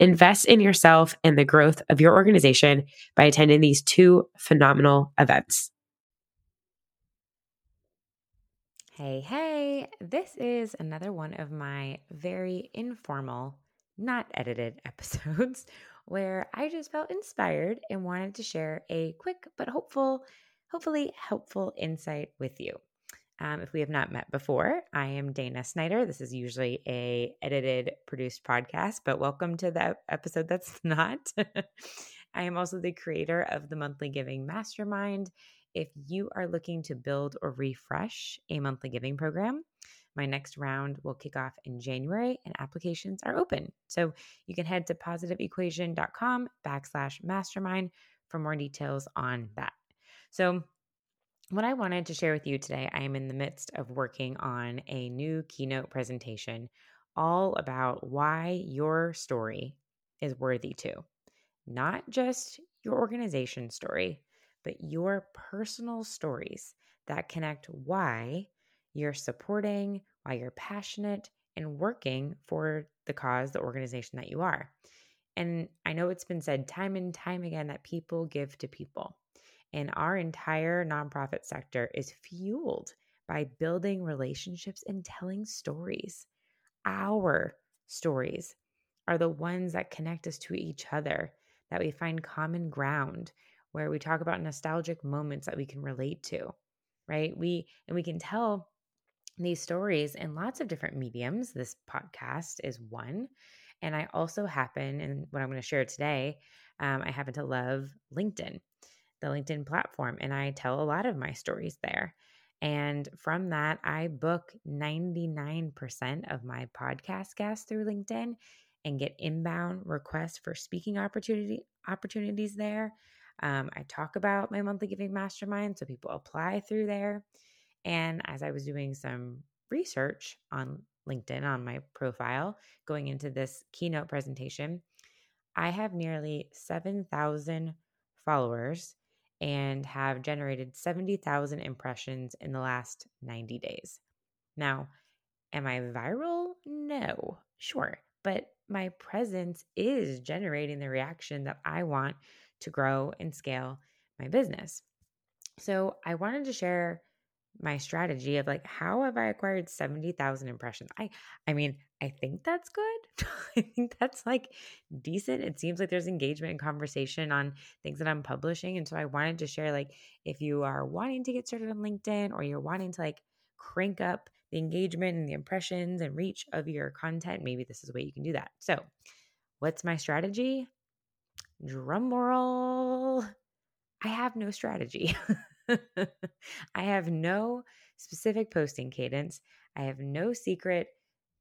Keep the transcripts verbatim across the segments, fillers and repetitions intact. Invest in yourself and the growth of your organization by attending these two phenomenal events. Hey, hey, this is another one of my very informal, not edited episodes where I just felt inspired and wanted to share a quick but hopeful, hopefully helpful insight with you. Um, if we have not met before, I am Dana Snyder. This is usually a edited, produced podcast, but welcome to the episode that's not. I am also the creator of the Monthly Giving Mastermind. If you are looking to build or refresh a monthly giving program, my next round will kick off in January and applications are open. So you can head to positiveequation.com backslash mastermind for more details on that. So what I wanted to share with you today, I am in the midst of working on a new keynote presentation all about why your story is worthy too. Not just your organization story, but your personal stories that connect why you're supporting, why you're passionate, and working for the cause, the organization that you are. And I know it's been said time and time again that people give to people. And our entire nonprofit sector is fueled by building relationships and telling stories. Our stories are the ones that connect us to each other, that we find common ground, where we talk about nostalgic moments that we can relate to, right? We and we can tell these stories in lots of different mediums. This podcast is one. And I also happen, and what I'm going to share today, um, I happen to love LinkedIn. The LinkedIn platform, and I tell a lot of my stories there. And from that, I book ninety-nine percent of my podcast guests through LinkedIn and get inbound requests for speaking opportunity opportunities there. Um, I talk about my monthly giving mastermind, so people apply through there. And as I was doing some research on LinkedIn, on my profile, going into this keynote presentation, I have nearly seven thousand followers and have generated seventy thousand impressions in the last ninety days. Now, am I viral? No, sure. But my presence is generating the reaction that I want to grow and scale my business. So I wanted to share my strategy of like, how have I acquired seventy thousand impressions? I, I mean, I think that's good. I think that's like decent. It seems like there's engagement and conversation on things that I'm publishing. And so I wanted to share, like, if you are wanting to get started on LinkedIn or you're wanting to like crank up the engagement and the impressions and reach of your content, maybe this is a way you can do that. So what's my strategy? Drum roll. I have no strategy. I have no specific posting cadence. I have no secret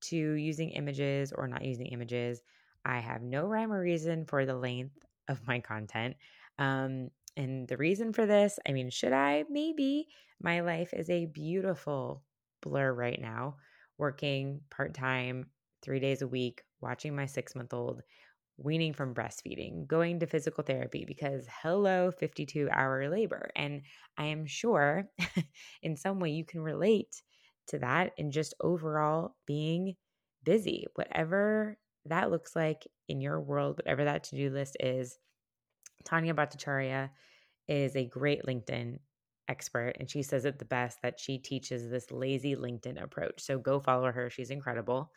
to using images or not using images. I have no rhyme or reason for the length of my content. Um, and the reason for this, I mean, should I? Maybe. My life is a beautiful blur right now, working part-time, three days a week, watching my six-month-old, weaning from breastfeeding, going to physical therapy, because hello, fifty-two hour labor. And I am sure in some way you can relate to that and just overall being busy, whatever that looks like in your world, whatever that to-do list is. Tanya Bhattacharya is a great LinkedIn expert, and she says it the best, that she teaches this lazy LinkedIn approach. So go follow her. She's incredible.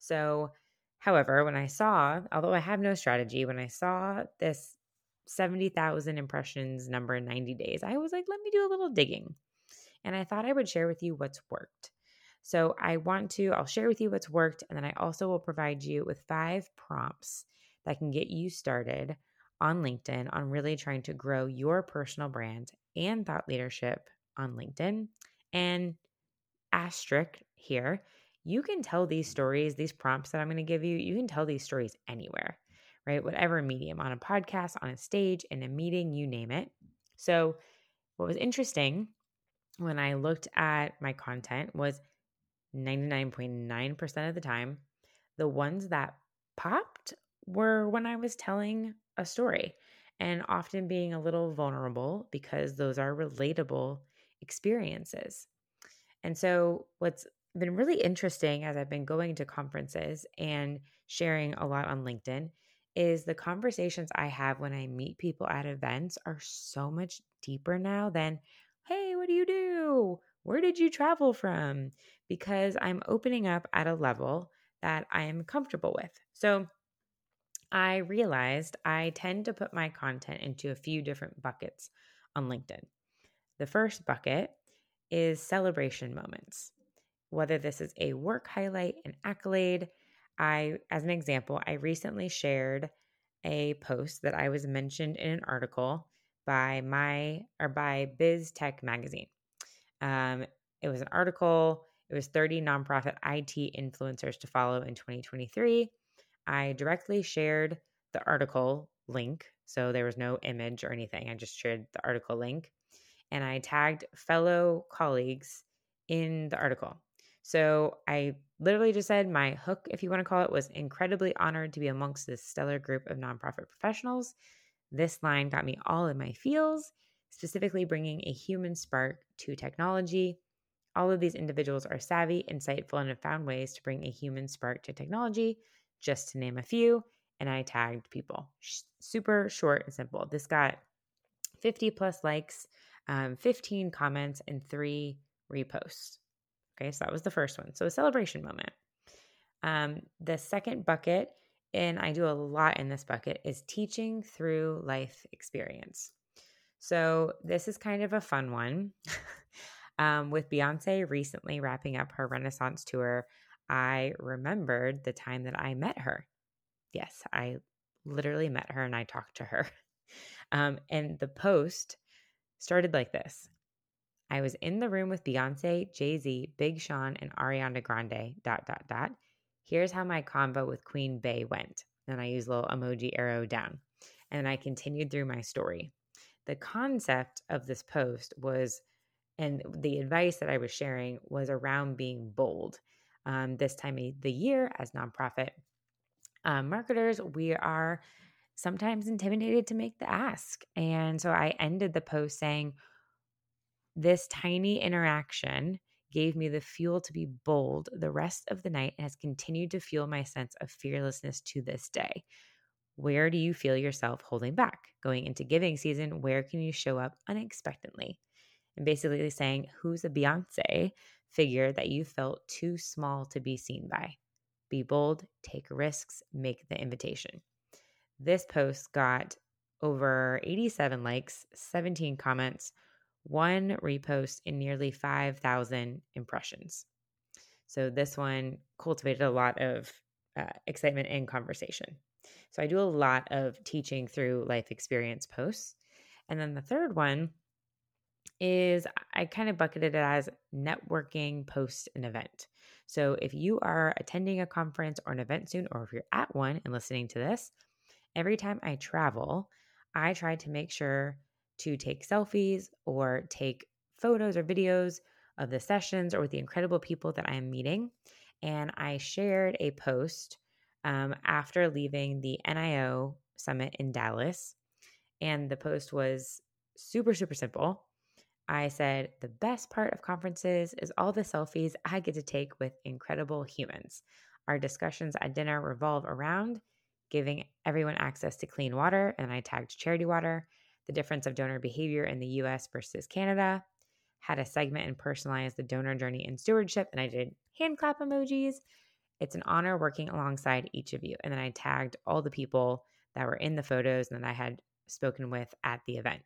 So however, when I saw, although I have no strategy, when I saw this seventy thousand impressions number in ninety days, I was like, let me do a little digging. And I thought I would share with you what's worked. So I want to, I'll share with you what's worked, and then I also will provide you with five prompts that can get you started on LinkedIn, on really trying to grow your personal brand and thought leadership on LinkedIn. And asterisk here, you can tell these stories, these prompts that I'm going to give you, you can tell these stories anywhere, right? Whatever medium, on a podcast, on a stage, in a meeting, you name it. So what was interesting when I looked at my content was ninety-nine point nine percent of the time, the ones that popped were when I was telling a story, and often being a little vulnerable, because those are relatable experiences. And so what's been really interesting as I've been going to conferences and sharing a lot on LinkedIn is the conversations I have when I meet people at events are so much deeper now than, hey, what do you do? Where did you travel from? Because I'm opening up at a level that I am comfortable with. So I realized I tend to put my content into a few different buckets on LinkedIn. The first bucket is celebration moments. Whether this is a work highlight, an accolade. I, as an example, I recently shared a post that I was mentioned in an article by my or by BizTech Magazine. Um, it was an article. It was thirty nonprofit I T influencers to follow in twenty twenty-three. I directly shared the article link, so there was no image or anything. I just shared the article link, and I tagged fellow colleagues in the article. So I literally just said my hook, if you want to call it, was incredibly honored to be amongst this stellar group of nonprofit professionals. This line got me all in my feels, specifically bringing a human spark to technology. All of these individuals are savvy, insightful, and have found ways to bring a human spark to technology, just to name a few. And I tagged people. Super short and simple. This got fifty plus likes, um, fifteen comments, and three reposts. Okay, so that was the first one. So a celebration moment. Um, the second bucket, and I do a lot in this bucket, is teaching through life experience. So this is kind of a fun one. um, with Beyonce recently wrapping up her Renaissance tour, I remembered the time that I met her. Yes, I literally met her and I talked to her. Um, and the post started like this. I was in the room with Beyonce, Jay-Z, Big Sean, and Ariana Grande, dot, dot, dot. Here's how my convo with Queen Bey went. And I use a little emoji arrow down. And I continued through my story. The concept of this post was, and the advice that I was sharing was around being bold. Um, this time of the year, as nonprofit uh, marketers, we are sometimes intimidated to make the ask. And so I ended the post saying, this tiny interaction gave me the fuel to be bold the rest of the night and has continued to fuel my sense of fearlessness to this day. Where do you feel yourself holding back? Going into giving season, where can you show up unexpectedly? And basically saying, who's a Beyonce figure that you felt too small to be seen by? Be bold, take risks, make the invitation. This post got over eighty-seven likes, seventeen comments, one repost, in nearly five thousand impressions. So this one cultivated a lot of uh, excitement and conversation. So I do a lot of teaching through life experience posts. And then the third one is, I kind of bucketed it as networking post an event. So if you are attending a conference or an event soon, or if you're at one and listening to this, every time I travel, I try to make sure to take selfies or take photos or videos of the sessions or with the incredible people that I am meeting. And I shared a post um, after leaving the N I O Summit in Dallas. And the post was super, super simple. I said, the best part of conferences is all the selfies I get to take with incredible humans. Our discussions at dinner revolve around giving everyone access to clean water, and I tagged Charity Water, the difference of donor behavior in the U S versus Canada, had a segment and personalized the donor journey and stewardship, and I did hand clap emojis. It's an honor working alongside each of you. And then I tagged all the people that were in the photos and that I had spoken with at the event.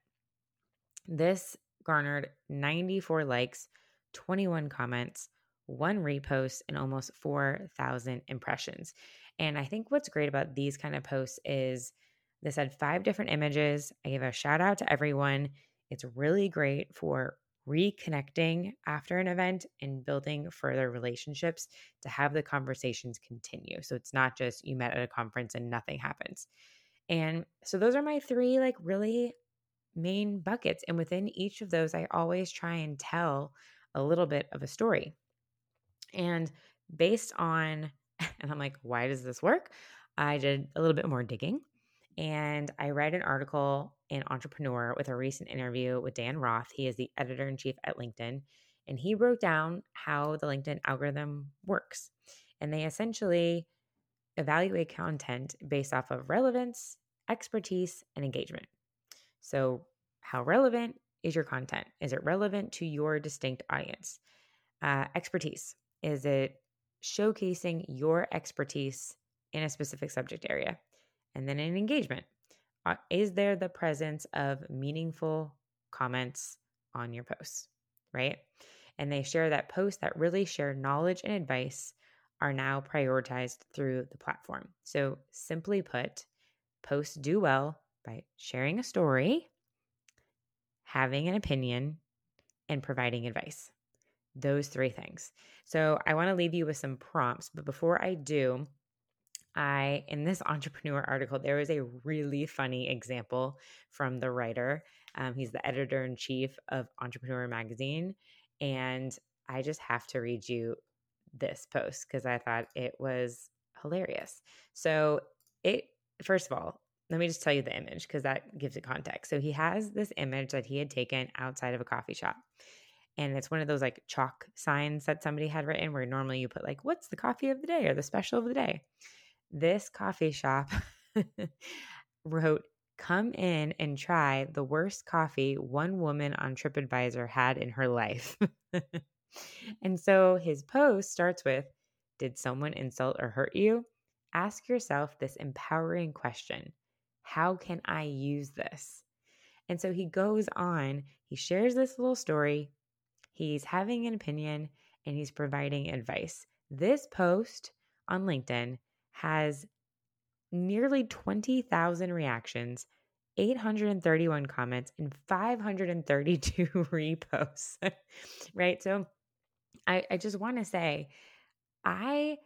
This garnered ninety-four likes, twenty-one comments, one repost, and almost four thousand impressions. And I think what's great about these kind of posts is this had five different images. I gave a shout out to everyone. It's really great for reconnecting after an event and building further relationships to have the conversations continue. So it's not just you met at a conference and nothing happens. And so those are my three like really main buckets. And within each of those, I always try and tell a little bit of a story. And based on, and I'm like, why does this work? I did a little bit more digging. And I read an article in Entrepreneur with a recent interview with Dan Roth. He is the editor-in-chief at LinkedIn. And he broke down how the LinkedIn algorithm works. And they essentially evaluate content based off of relevance, expertise, and engagement. So how relevant is your content? Is it relevant to your distinct audience? Uh, expertise. Is it showcasing your expertise in a specific subject area? And then in engagement, is there the presence of meaningful comments on your posts, right? And they share that posts that really share knowledge and advice are now prioritized through the platform. So simply put, posts do well by sharing a story, having an opinion, and providing advice. Those three things. So I want to leave you with some prompts, but before I do, I, in this Entrepreneur article, there was a really funny example from the writer. Um, he's the editor-in-chief of Entrepreneur Magazine. And I just have to read you this post because I thought it was hilarious. So it, first of all, let me just tell you the image because that gives it context. So he has this image that he had taken outside of a coffee shop. And it's one of those like chalk signs that somebody had written where normally you put like, what's the coffee of the day or the special of the day? This coffee shop wrote, come in and try the worst coffee one woman on TripAdvisor had in her life. And so his post starts with, did someone insult or hurt you? Ask yourself this empowering question. How can I use this? And so he goes on, he shares this little story. He's having an opinion and he's providing advice. This post on LinkedIn has nearly twenty thousand reactions, eight hundred thirty-one comments, and five hundred thirty-two reposts, right? So I, I just want to say, I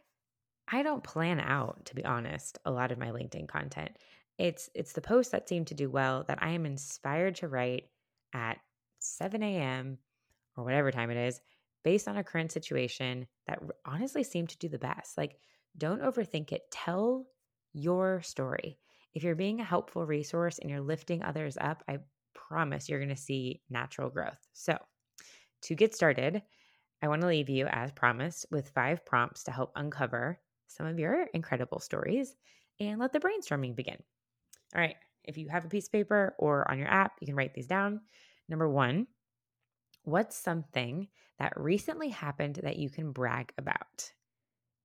I don't plan out, to be honest, a lot of my LinkedIn content. It's, it's the posts that seem to do well that I am inspired to write at seven a.m. or whatever time it is, based on a current situation that honestly seem to do the best. Like, don't overthink it. Tell your story. If you're being a helpful resource and you're lifting others up, I promise you're going to see natural growth. So to get started, I want to leave you, as promised, with five prompts to help uncover some of your incredible stories and let the brainstorming begin. All right. If you have a piece of paper or on your app, you can write these down. Number one, what's something that recently happened that you can brag about?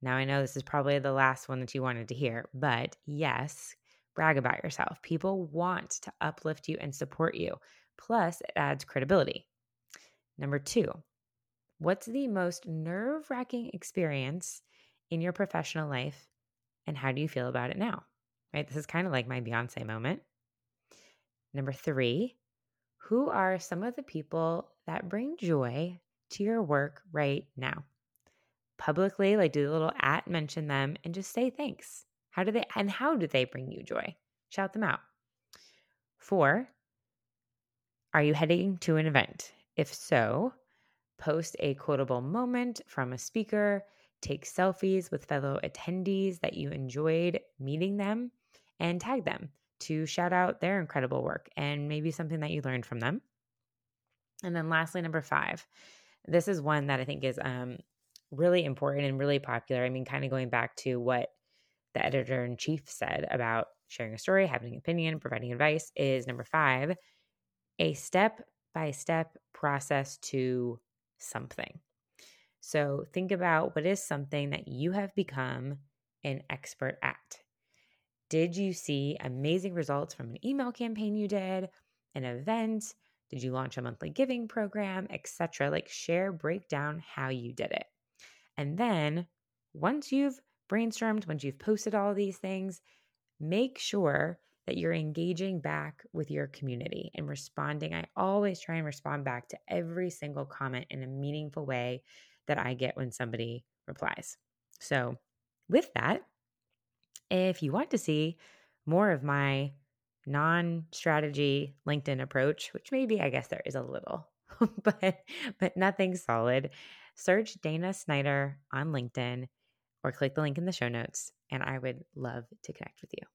Now, I know this is probably the last one that you wanted to hear, but yes, brag about yourself. People want to uplift you and support you. Plus, it adds credibility. Number two, what's the most nerve-wracking experience in your professional life, and how do you feel about it now? Right? This is kind of like my Beyonce moment. Number three, who are some of the people that bring joy to your work right now? Publicly, like do the little at, mention them, and just say thanks. How do they, and how do they bring you joy? Shout them out. Four, are you heading to an event? If so, post a quotable moment from a speaker, Take selfies with fellow attendees that you enjoyed meeting them and tag them to shout out their incredible work and maybe something that you learned from them. And then lastly, number five, this is one that I think is um, really important and really popular. I mean, kind of going back to what the editor-in-chief said about sharing a story, having an opinion, providing advice, is number five, a step-by-step process to something. So think about what is something that you have become an expert at. Did you see amazing results from an email campaign you did, an event? Did you launch a monthly giving program, et cetera? Like share, break down how you did it. And then once you've brainstormed, once you've posted all these things, make sure that you're engaging back with your community and responding. I always try and respond back to every single comment in a meaningful way that I get when somebody replies. So with that, if you want to see more of my non-strategy LinkedIn approach, which maybe I guess there is a little, but but nothing solid, search Dana Snyder on LinkedIn or click the link in the show notes, and I would love to connect with you.